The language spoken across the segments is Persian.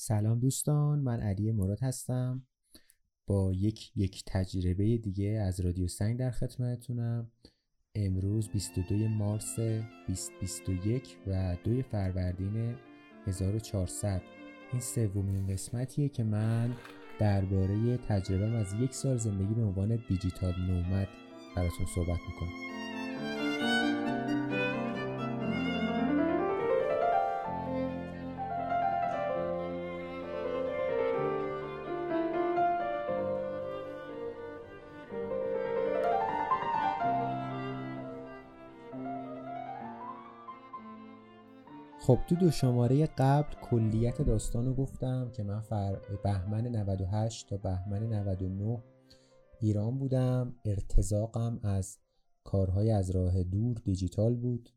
سلام دوستان، من علی مراد هستم با یک تجربه دیگه از رادیو سنگ در خدمتتونم. امروز 22 مارس 2021 و 2 فروردین 1400. این سومین قسمتیه که من درباره تجربه‌ام از یک سال زندگی به عنوان دیجیتال نومد براتون صحبت میکنم. خب تو دو شماره قبل کلیت داستانو گفتم که من بهمن 98 تا بهمن 99 ایران بودم. ارتزاقم از کارهای از راه دور دیجیتال بود،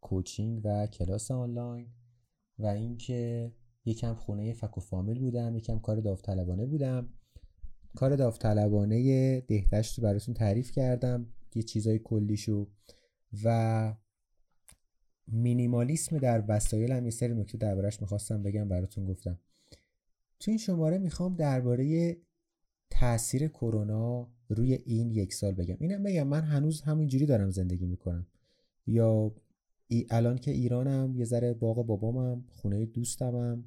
کوچینگ و کلاس آنلاین، و اینکه یکم خونه فک و فامیل بودم، یکم کار داوطلبانه بودم. کار داوطلبانه دهدشت رو براتون تعریف کردم، یه چیزای کلیشو، و مینیمالیسم در وسایل هم یه سری نکته دربارش میخواستم بگم، براتون گفتم. تو این شماره میخوام درباره تاثیر کرونا روی این یک سال بگم. اینم بگم من هنوز همینجوری دارم زندگی میکنم، یا الان که ایرانم، یه ذره باغ بابامم، خونه دوستمم،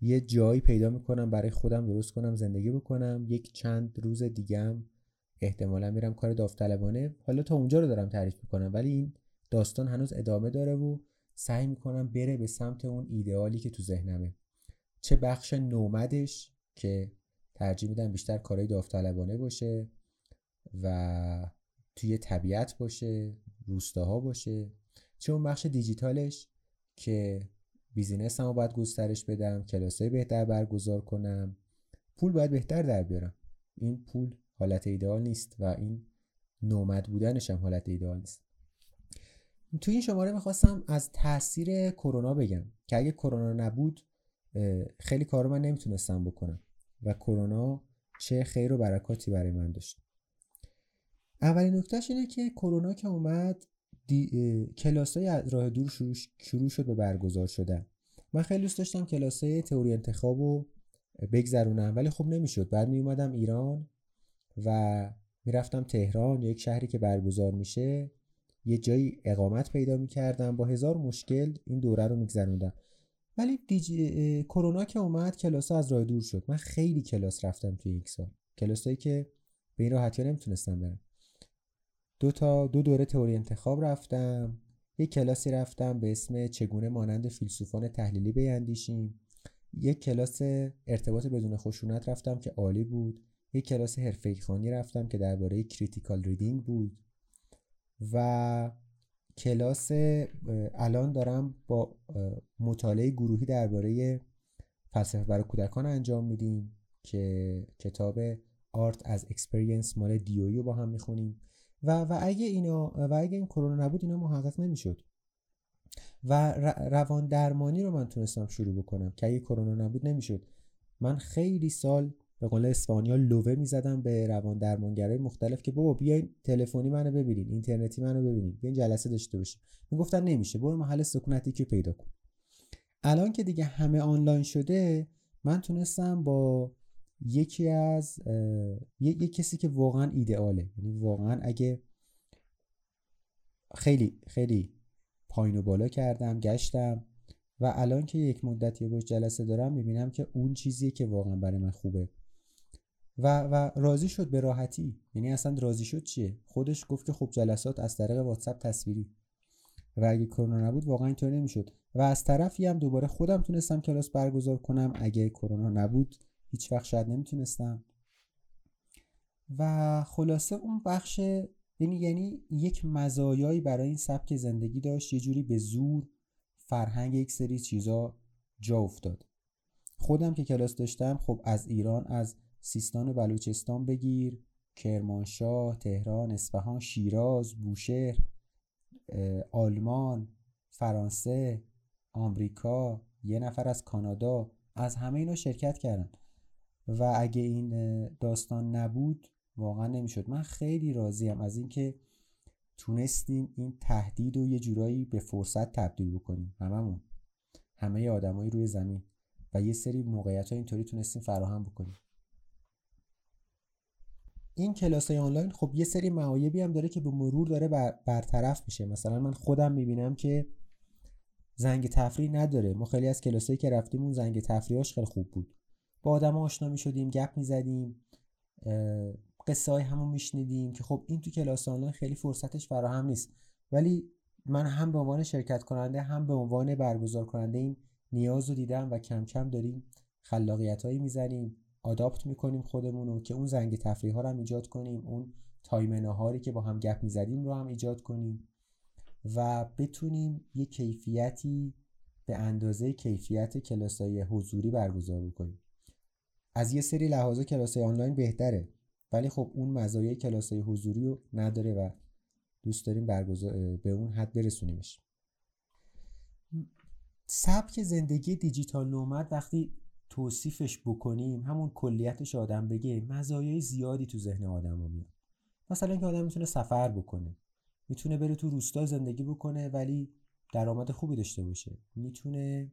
یه جایی پیدا میکنم برای خودم درست کنم زندگی بکنم. یک چند روز دیگم احتمالا میرم کار داوطلبانه. حالا تا اونجا رو دارم تعریف میکنم، ولی این داستان هنوز ادامه داره و سعی میکنم بره به سمت اون ایدئالی که تو ذهنمه. چه بخش نومدش که ترجیح میدم بیشتر کارهای داوطلبانه باشه و توی طبیعت باشه، روستاها باشه، چه اون بخش دیجیتالش که بیزینسم رو باید گسترش بدم، کلاسای بهتر برگزار کنم، پول باید بهتر در بیارم. این پول حالت ایدئال نیست و این نومد بودنش هم حالت ایدئال نیست. توی این شماره میخواستم از تاثیر کرونا بگم که اگه کرونا نبود خیلی کارو من نمیتونستم بکنم و کرونا چه خیر و برکاتی برای من داشت. اولین نکتهش اینه که کرونا که اومد کلاسای از راه دور شروع شد به برگزار شدن. من خیلی دوست داشتم کلاسای تئوری انتخابو بگذرونم، ولی خب نمیشد. بعد میومدم ایران و میرفتم تهران، یک شهری که برگزار میشه، یه جایی اقامت پیدا می‌کردم، با هزار مشکل این دوره رو می‌گذروندم. ولی کرونا که اومد کلاس‌ها از راه دور شد. من خیلی کلاس رفتم توی یک سال، کلاسایی که به این راحتی نمیتونستم برم. دو دوره تئوری انتخاب رفتم، یک کلاسی رفتم به اسم چگونه مانند فیلسوفان تحلیلی بیندیشیم، یک کلاس ارتباط بدون خشونت رفتم که عالی بود، یک کلاس حرفه‌ای‌خوانی رفتم که درباره کریتیکال ریدینگ بود، و کلاس الان دارم با مطالعه گروهی درباره فلسفه برای کودکان انجام میدیم که کتاب آرت از اکسپریانس مال دیویو با هم میخونیم و اگه این کرونا نبود اینا محقق نمیشد. و روان درمانی رو من تونستم شروع بکنم که اگه کرونا نبود نمیشد. من خیلی سال به قول اسپانیا لوه میزدم به روان درمانگرای مختلف که بابا بیاین تلفنی منو ببینین، اینترنتی منو ببینین، بیاین جلسه داشته باشیم. میگفتن نمیشه، برو محل سکونتی که پیدا کن. الان که دیگه همه آنلاین شده، من تونستم با یکی از یک کسی که واقعا ایدئاله، یعنی واقعا اگه خیلی خیلی پایین و بالا کردم، گشتم، و الان که یک مدتی باش جلسه دارم میبینم که اون چیزیه که واقعا برای من خوبه و راضی شد به راحتی. یعنی اصلا راضی شد چیه؟ خودش گفت که خب جلسات از طریق واتساپ تصویری، و اگه کرونا نبود واقعا اینطور نمیشد. و از طرفی هم دوباره خودم تونستم کلاس برگزار کنم، اگه کرونا نبود هیچ وقت شاید نمیتونستم. و خلاصه اون بخش یعنی یک مزایایی برای این سبک زندگی داشت. یه جوری به زور فرهنگ یک سری چیزا جا افتاد. خودم که کلاس داشتم، خب از ایران، از سیستان و بلوچستان بگیر، کرمانشاه، تهران، اصفهان، شیراز، بوشهر، آلمان، فرانسه، آمریکا، یه نفر از کانادا، از همه اینا شرکت کردن. و اگه این داستان نبود واقعا نمیشد. من خیلی راضیم از اینکه تونستیم این تهدید رو یه جورایی به فرصت تبدیل بکنیم، هممون، همه آدمای روی زمین. و یه سری موقعیت‌ها اینطوری تونستیم فراهم بکنیم. این کلاس‌های آنلاین خب یه سری معایبی هم داره که به مرور داره برطرف میشه. مثلا من خودم میبینم که زنگ تفریح نداره. ما خیلی از کلاسایی که رفتیم اون زنگ تفریحاش خیلی خوب بود. با آدم‌ها آشنا می‌شدیم، گپ می‌زدیم، قصه های همو میشنیدیم که خب این تو کلاس آنلاین خیلی فرصتش فراهم نیست. ولی من هم به عنوان شرکت کننده هم به عنوان برگزار کننده این نیاز رو دیدم و کم کم داریم خلاقیتایی میزنیم، آداپت میکنیم خودمون رو که اون زنگ تفریح ها رو هم ایجاد کنیم، اون تایم نهاری که با هم گپ میزدیم رو هم ایجاد کنیم و بتونیم یه کیفیتی به اندازه کیفیت کلاسای حضوری برگزار بکنیم. از یه سری لحاظ کلاسای آنلاین بهتره، ولی خب اون مزایای کلاسای حضوری رو نداره و دوست داریم به اون حد برسونیمش. سبک زندگی دیجیتال نومد وقتی توصیفش بکنیم، همون کلیتش آدم بگه، مزایای زیادی تو ذهن آدمو میاد. مثلا که آدم میتونه سفر بکنه، میتونه بره تو روستا زندگی بکنه ولی درآمد خوبی داشته باشه، میتونه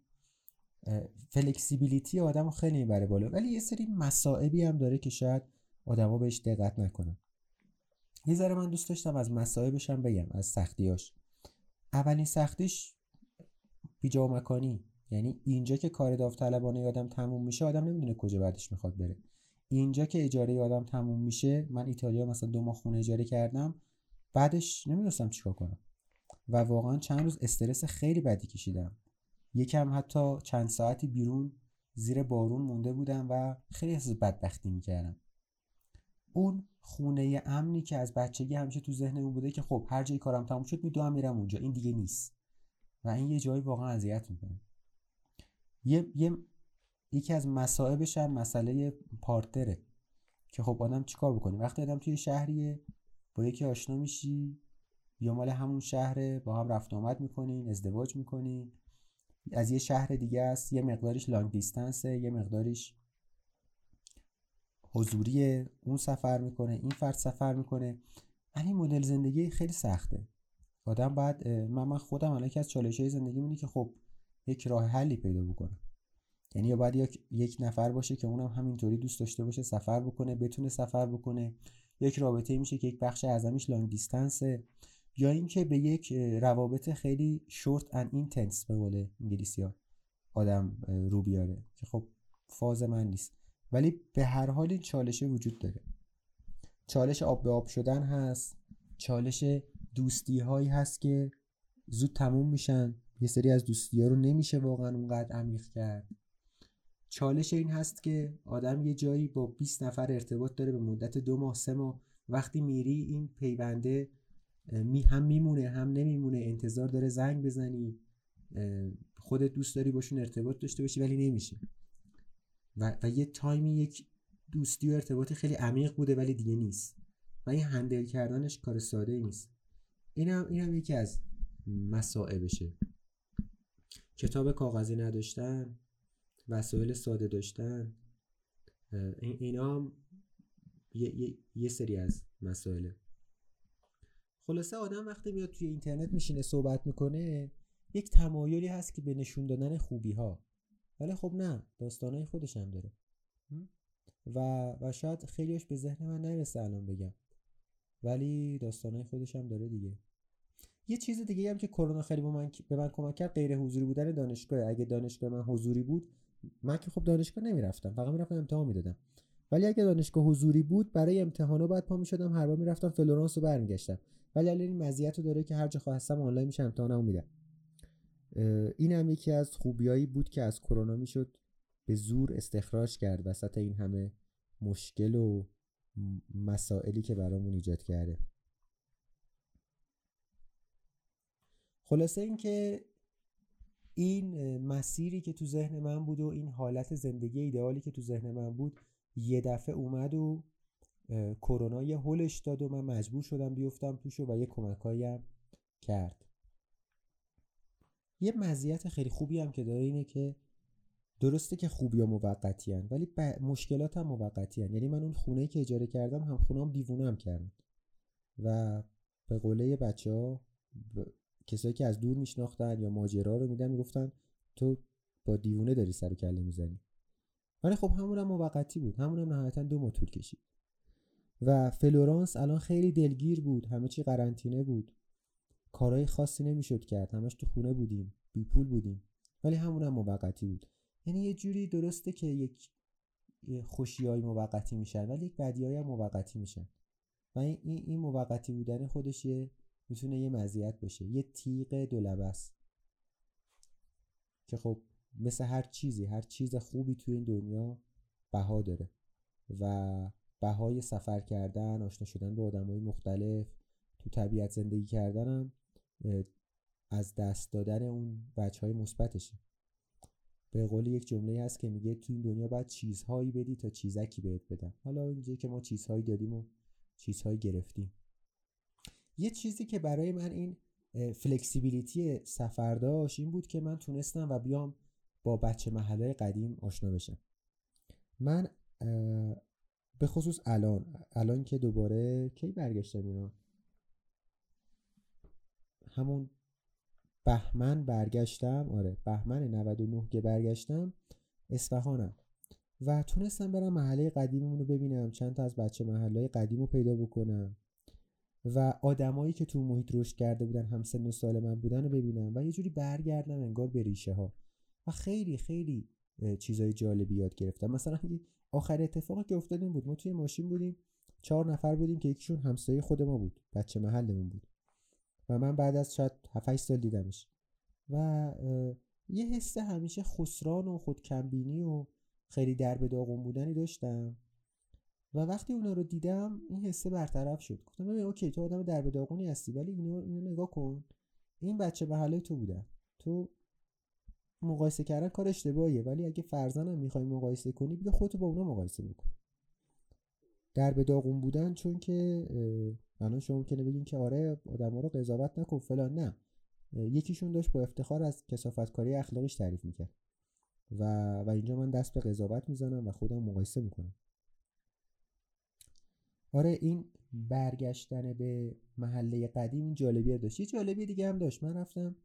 فلکسیبیلیتی آدمو خیلی میبره بالا، ولی یه سری مصائبی هم داره که شاید آدما بهش دقت نکنن. یه ذره من دوست داشتم از مصائبش هم بگم، از سختیاش. اولین سختیش بیجا مکانی، یعنی اینجا که کار داوطلبانه آدم تموم میشه، آدم نمیدونه کجا بعدش میخواد بره. اینجا که اجاره آدم تموم میشه، من ایتالیا مثلا 2 ماه خونه اجاره کردم، بعدش نمیدونستم چیکار کنم و واقعا چند روز استرس خیلی بدی کشیدم. یکم حتی چند ساعتی بیرون زیر بارون مونده بودم و خیلی احساس بدبختی میکردم. اون خونه امنی که از بچگی همیشه تو ذهنمون بوده که خب هر جایی کارم تموم شد میدوام میرم اونجا، این دیگه نیست و این یه جایی واقعا اذیت میکنه. یکی از مصائبش هم مسئله پارتنره که خب آدم چیکار بکنه وقتی آدم توی شهریه، با یکی آشنا میشی یا مال همون شهره، با هم رفت آمد میکنین، ازدواج میکنین، از یه شهر دیگه است، یه مقداریش لانگ دیستنسه، یه مقداریش حضوریه، اون سفر میکنه، این فرد سفر میکنه. این مدل زندگی خیلی سخته. آدم باید من خودم الان که از چالش‌های زندگی مونه که خب یک راه حلی پیدا بکنم، یعنی یا باید یک نفر باشه که اونم همینطوری دوست داشته باشه سفر بکنه، بتونه سفر بکنه، یک رابطه میشه که یک بخش اعظمش لانگ دیستنسه، یا اینکه به یک روابط خیلی شورت اند اینتنس به قول انگلیسی‌ها آدم رو بیاره که خب فاز من نیست. ولی به هر حال این چالشه وجود داره. چالش آب به آب شدن هست، چالش دوستی هایی هست که زود تموم میشن، یه سری از دوستی ها رو نمیشه واقعا اونقدر عمیق کرد. چالش این هست که آدم یه جایی با 20 نفر ارتباط داره به مدت 2 ماه 3 ماه، وقتی میری این پیونده هم میمونه هم نمیمونه، انتظار داره زنگ بزنی، خودت دوست داری باشون ارتباط داشته باشی ولی نمیشه و یه تایمی یک دوستی و ارتباط خیلی عمیق بوده ولی دیگه نیست و این هندل کردنش کار ساده نیست. این هم یکی از مصائبشه. کتاب کاغذی نداشتن، وسایل ساده داشتن، اینا هم یه سری از مسائله. خلاصه آدم وقتی میاد توی اینترنت میشینه صحبت میکنه، یک تمایلی هست که به نشون دادن خوبی ها، ولی خب نه، داستانای خودش هم داره و شاید خیلیش به ذهن من نرسه الان بگم، ولی داستانای خودش هم داره دیگه. یه چیز دیگه هم که کرونا خیلی به من کمک کرد، غیر حضوری بودن دانشگاه. اگه دانشگاه من حضوری بود، من که خب دانشگاه نمیرفتم، فقط میرفتم امتحان میدادم، ولی اگه دانشگاه حضوری بود برای امتحانا بعد پا میشدم، هر بار میرفتم فلورانس و برمیگشتم. ولی الان این مزیتو داره که هر جا خواستم آنلاین میشم امتحانمو میدم. این هم یکی از خوبیایی بود که از کرونا میشد به زور استخراج کرد وسط این همه مشکل و مسائلی که برامون ایجاد کرده. خلاصه این که این مسیری که تو ذهن من بود و این حالت زندگی ایدئالی که تو ذهن من بود یه دفعه اومد و کرونا یه هولش داد و من مجبور شدم بیفتم توش و یه کمکایی هم کرد. یه مزیت خیلی خوبی هم که داره اینه که درسته که خوبی ها موقتی هن، ولی مشکلات هم موقتی هن. یعنی من اون خونهی که اجاره کردم، هم خونه هم دیوونه هم کردم و به قوله بچه ها، کسایی که از دور میشناختن یا ماجرا رو میدن، میگفتن تو با دیوونه داری سر و کله میزنی. ولی خب همونم موقتی بود، همونم نهایتا 2 ماه طول کشید. و فلورانس الان خیلی دلگیر بود، همه چی قرنطینه بود، کارهای خاصی نمیشد کرد، همش تو خونه بودیم، بی پول بودیم، ولی همونم موقتی بود. یعنی یه جوری درسته که یک خوشیای موقتی میشن، ولی یک بدیای هم موقتی میشن. و این موقتی بودن خودش میتونه یه مزیت باشه، یه تیغ دولبه است که خب مثل هر چیز خوبی توی این دنیا بها داره و بهای سفر کردن، آشنا شدن با آدمای مختلف، تو طبیعت زندگی کردن هم از دست دادن اون وجه‌های مثبتشه. به قول یک جمله هست که میگه تو این دنیا باید چیزهایی بدی تا چیزکی بهت بدن. حالا اینجایی که ما چیزهایی دادیم و چیزهایی گرفتیم. یه چیزی که برای من این فلکسیبیلیتی سفر داشت این بود که من تونستم و بیام با بچه محله قدیم آشنا بشم. من به خصوص الان که دوباره کی برگشتم اینا، همون بهمن برگشتم، آره بهمن 99 که برگشتم اصفهانم و تونستم برم محله قدیممون رو ببینم، چند تا از بچه محله قدیم رو پیدا بکنم و آدمایی که تو محیط رشد کرده بودن، هم سن و سال من بودن رو ببینم و یه جوری برگردم انگار به ریشه ها و خیلی خیلی چیزای جالبی یاد گرفتم. مثلا آخر اتفاقی که افتاد این بود، ما توی ماشین بودیم، 4 نفر بودیم که یکیشون همسایه خود ما بود، بچه محلمون بود و من بعد از شاید 7-8 سال دیدمش و یه حس همیشه خسران و خودکمبینی و خیلی در به داغون بودنی داشتم و وقتی اونا رو دیدم این حسه برطرف شد. گفتم ببین اوکی تو آدم در به داغونی هستی، ولی اینو نگاه کن، این بچه محله تو بودن، تو مقایسه کردن کار اشتباهیه، ولی اگه فرضاً هم میخوای مقایسه کنی بیا خودتو با اونا مقایسه بکن. در به داغون بودن چون که الان شما ممکنه بگین که آره آدما رو قضاوت نکن فلان، نه، یکیشون داشت با افتخار از کثافتکاری اخلاقیش تعریف میکرد و اینجا من دست به قضاوت میزنم و خودم مقایسه میکنم. آره این برگشتن به محله قدیم این جالبیه داشت. یه جالبی دیگه هم داشت، من رفتم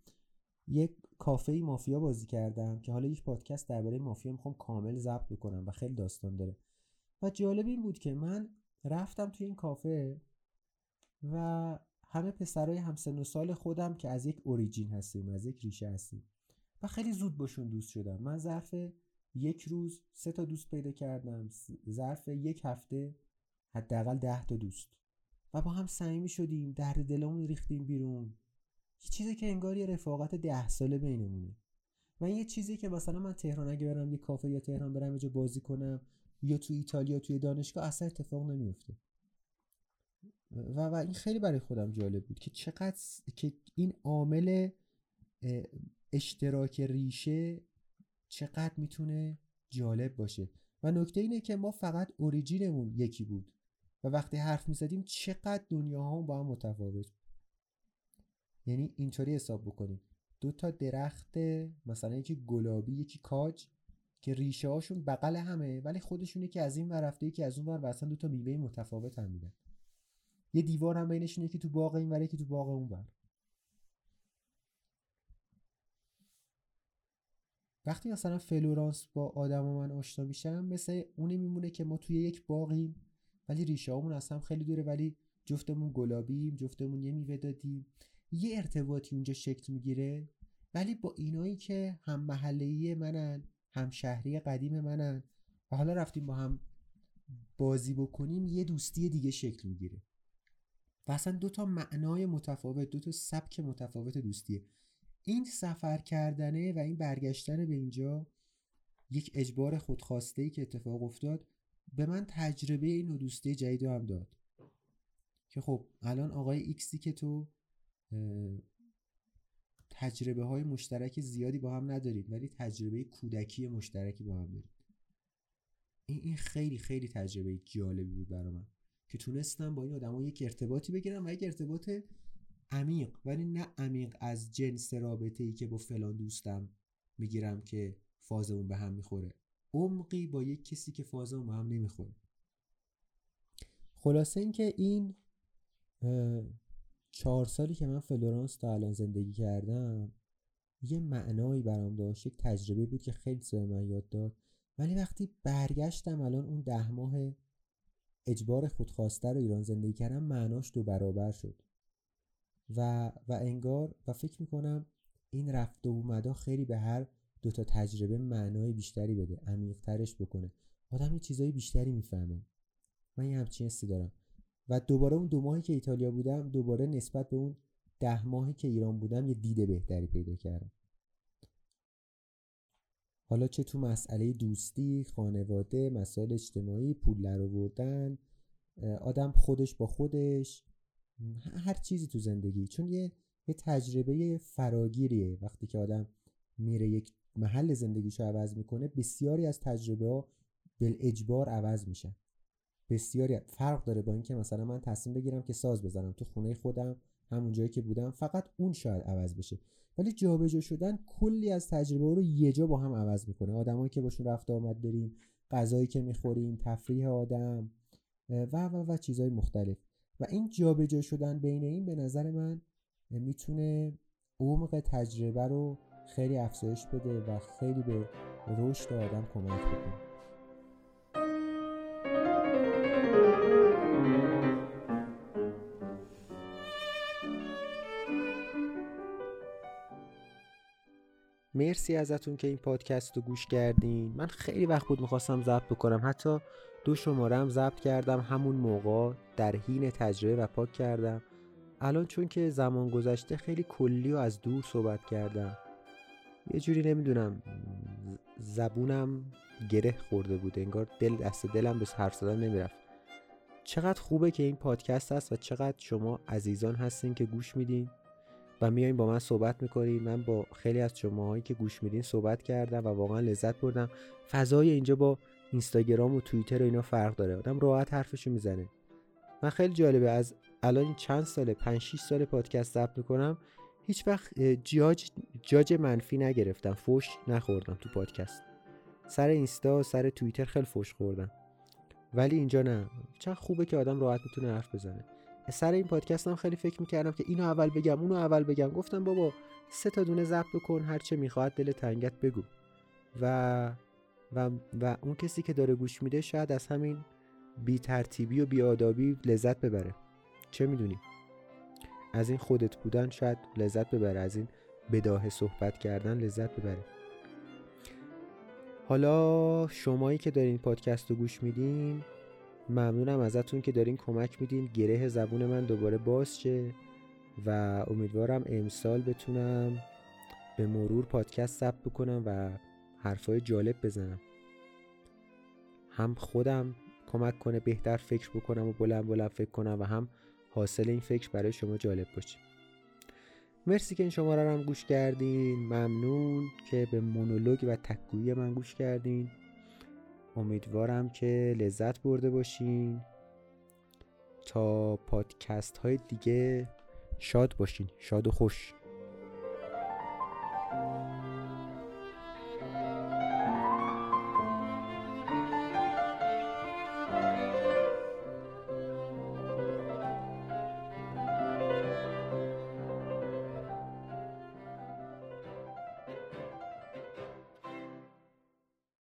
یک کافه مافیا بازی کردم که حالا یک پادکست درباره مافیا میخوام کامل ضبط بکنم و خیلی داستان داره و جالب این بود که من رفتم توی این کافه و همه پسرای همسن و سال خودم که از یک اوریجین هستیم، از یک ریشه هستیم و خیلی زود باشون دوست شدم. من ظرف 1 روز 3 تا دوست پیدا کردم، ظرف 1 هفته حداقل 10 تا دوست و با هم صمیمی شدیم، درد دلمون ریختیم بیرون. یه چیزی که انگار یه رفاقت 10 ساله بینمونه و یه چیزی که مثلا من تهران اگه برم یه کافه یا تهران برم یه بازی کنم یا تو ایتالیا توی دانشگاه اصلا اتفاق نمیفته و این خیلی برای خودم جالب بود که چقدر که این عامل اشتراک ریشه چقدر میتونه جالب باشه و نکته اینه که ما فقط اوریجینمون یکی بود و وقتی حرف میزدیم چقدر دنیاهامون با هم متفاوت بود. یعنی اینطوری حساب بکنیم 2 تا درخت، مثلا یکی گلابی یکی کاج که ریشه هاشون بغل همه، ولی خودشون یکی از این ور رفته یکی از اون ور و اصلا 2 تا میوه متفاوت هم میدن. یه دیوار هم بینشون، یکی تو باغ این ور یکی تو باغ اون ور. وقتی مثلا فلورانس با آدم و من آشنا میشم مثل اونی میمونه که ما توی یک باغیم ولی ریشه هامون اصلا خیلی دوره، ولی جفتمون گلابیم، جفتمون یه میوه دادیم، یه ارتباطی اونجا شکل میگیره. ولی با اینایی که هم محله‌ای منن، هم شهری قدیم منن و حالا رفتیم با هم بازی بکنیم یه دوستی دیگه شکل میگیره و اصلا 2 تا معنای متفاوت، 2 تا سبک متفاوت دوستیه. این سفر کردنه و این برگشتن به اینجا یک اجبار خودخواسته‌ای که اتفاق افتاد به من تجربه این دوستی جدید هم داد که خب الان آقای ایکسی که تو تجربه های مشترک زیادی با هم ندارید ولی تجربه کودکی مشترکی با هم دارید. این خیلی خیلی تجربه جالبی بود برای من که تونستم با این آدم ها یک ارتباطی بگیرم و یک ارتباط عمیق، ولی نه عمیق از جنس رابطه ای که با فلان دوستم میگیرم که فازمون به هم میخوره، عمقی با یک کسی که فازمون به هم نمیخوره. خلاصه این که این 4 سالی که من فلورانس تا الان زندگی کردم یه معنایی برام داشت، یک تجربه بود که خیلی به من یاد داد. ولی وقتی برگشتم الان اون 10 ماه اجبار خودخواسته رو ایران زندگی کردم، معناش 2 برابر شد و انگار و فکر میکنم این رفت و اومدا خیلی به هر 2 تا تجربه معنای بیشتری بده، عمیق‌ترش بکنه، آدم یه چیزای بیشتری میفهمه. من یه همچین حسی دارم و دوباره اون 2 ماهی که ایتالیا بودم دوباره نسبت به اون 10 ماهی که ایران بودم یه دید بهتری پیدا کردم. حالا چه تو مسئله دوستی، خانواده، مسائل اجتماعی، پول درآوردن، آدم خودش با خودش، هر چیزی تو زندگی، چون یه تجربه فراگیریه. وقتی که آدم میره یک محل زندگیشو عوض میکنه، بسیاری از تجربه ها بالاجبار عوض میشن. بسیاری فرق داره با این که مثلا من تصمیم بگیرم که ساز بزنم تو خونه خودم، همون جایی که بودم، فقط اون شاید عوض بشه. ولی جابجا شدن کلی از تجربه رو یه جا با هم عوض میکنه. آدمایی که باشون رفت آمد داریم، غذایی که میخوریم، تفریح آدم و چیزهای مختلف. و این جابجا شدن بین این به نظر من میتونه عمق تجربه رو خیلی افزایش بده و خیلی به رشد آدم کمک بکنه. مرسی ازتون که این پادکست رو گوش کردین. من خیلی وقت بود میخواستم ضبط بکنم، حتی 2 شماره هم ضبط کردم، همون موقع در حین تجربه و پاک کردم. الان چون که زمان گذشته خیلی کلی و از دور صحبت کردم، یه جوری نمیدونم زبونم گره خورده بود، انگار دلم به حرف زدن نمیرفت. چقدر خوبه که این پادکست هست و چقدر شما عزیزان هستین که گوش میدین و میایین با من صحبت میکنین. من با خیلی از شماهایی که گوش میدین صحبت کردم و واقعا لذت بردم. فضای اینجا با اینستاگرام و توییتر و اینا فرق داره، آدم راحت حرفشو میزنه. من خیلی جالبه، از الان چند ساله، 5-6 سال پادکست ضبط میکنم، هیچ وقت جاج منفی نگرفتم، فوش نخوردم تو پادکست. سر اینستا و سر توییتر خیلی فوش خوردم، ولی اینجا نه. چقدر خوبه که آدم راحت میتونه حرف بزنه. سر این پادکست هم خیلی فکر میکردم که اینو اول بگم اونو اول بگم، گفتم بابا 3 تا دونه ضبط بکن، هر چه میخواد دل تنگت بگو. و اون کسی که داره گوش میده شاید از همین بی ترتیبی و بی آدابی لذت ببره، چه میدونی، از این خودت بودن شاید لذت ببره، از این بداهه صحبت کردن لذت ببره. حالا شمایی که دارین پادکست رو گوش میدین، ممنونم ازتون که دارین کمک میدین گره زبون من دوباره باز شه و امیدوارم امسال بتونم به مرور پادکست ثبت بکنم و حرفای جالب بزنم، هم خودم کمک کنه بهتر فکر بکنم و بلند فکر کنم و هم حاصل این فکر برای شما جالب باشه. مرسی که این شماره رو هم گوش کردین، ممنون که به مونولوگ و تک‌گویی من گوش کردین. امیدوارم که لذت برده باشین. تا پادکست های دیگه شاد باشین، شاد و خوش.